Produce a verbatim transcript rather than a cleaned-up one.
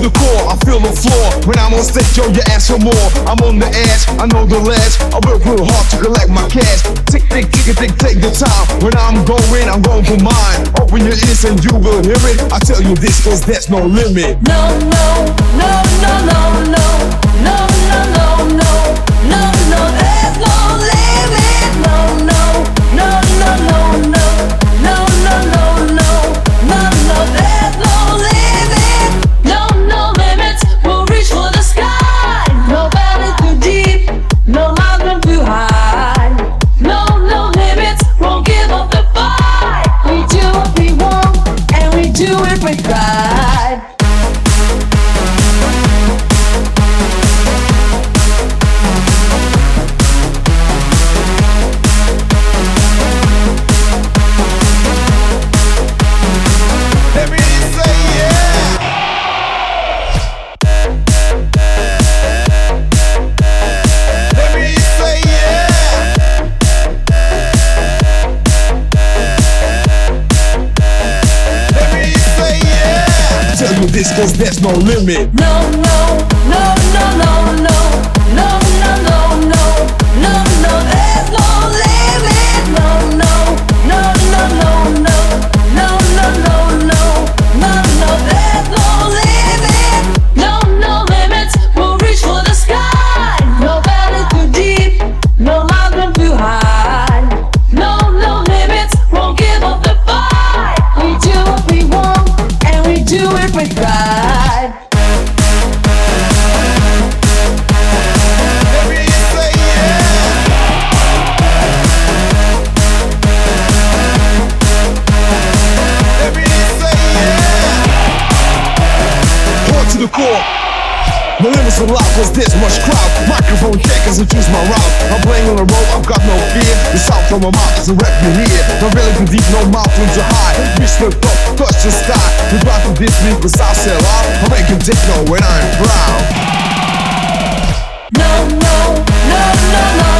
to the core, I feel no flaw. When I'm on stage, yo, you ask for more. I'm on the edge, I know the ledge. I work real hard to collect my cash. Tick, tick, tick, tick, take the time. When I'm going, I'm going for mine. Open your ears and you will hear it. I tell you this, cause there's no limit. No, no, no, no, no, no. No, no, no, no, no, no. There's no limit. No, no, no, no, no, no. No, no, no, no, no, no. There's no limit. No, no limits. We'll reach for the sky. No battle too deep. No mountain too high. No, no limits. Won't give up the fight. We do what we want, and we do it with pride. This cause there's no limit. No, no, no, no, no, no. My limits are loud cause there's much crowd. Microphone check as I choose my route. I'm playing on the road, I've got no fear. The sound from my mouth is a rap you hear. No really too deep, no mountains are high. Reach the top, touch the sky. We drive from this week, cause I'll sell out. I make you techno when I'm proud. No, no, no, no, no.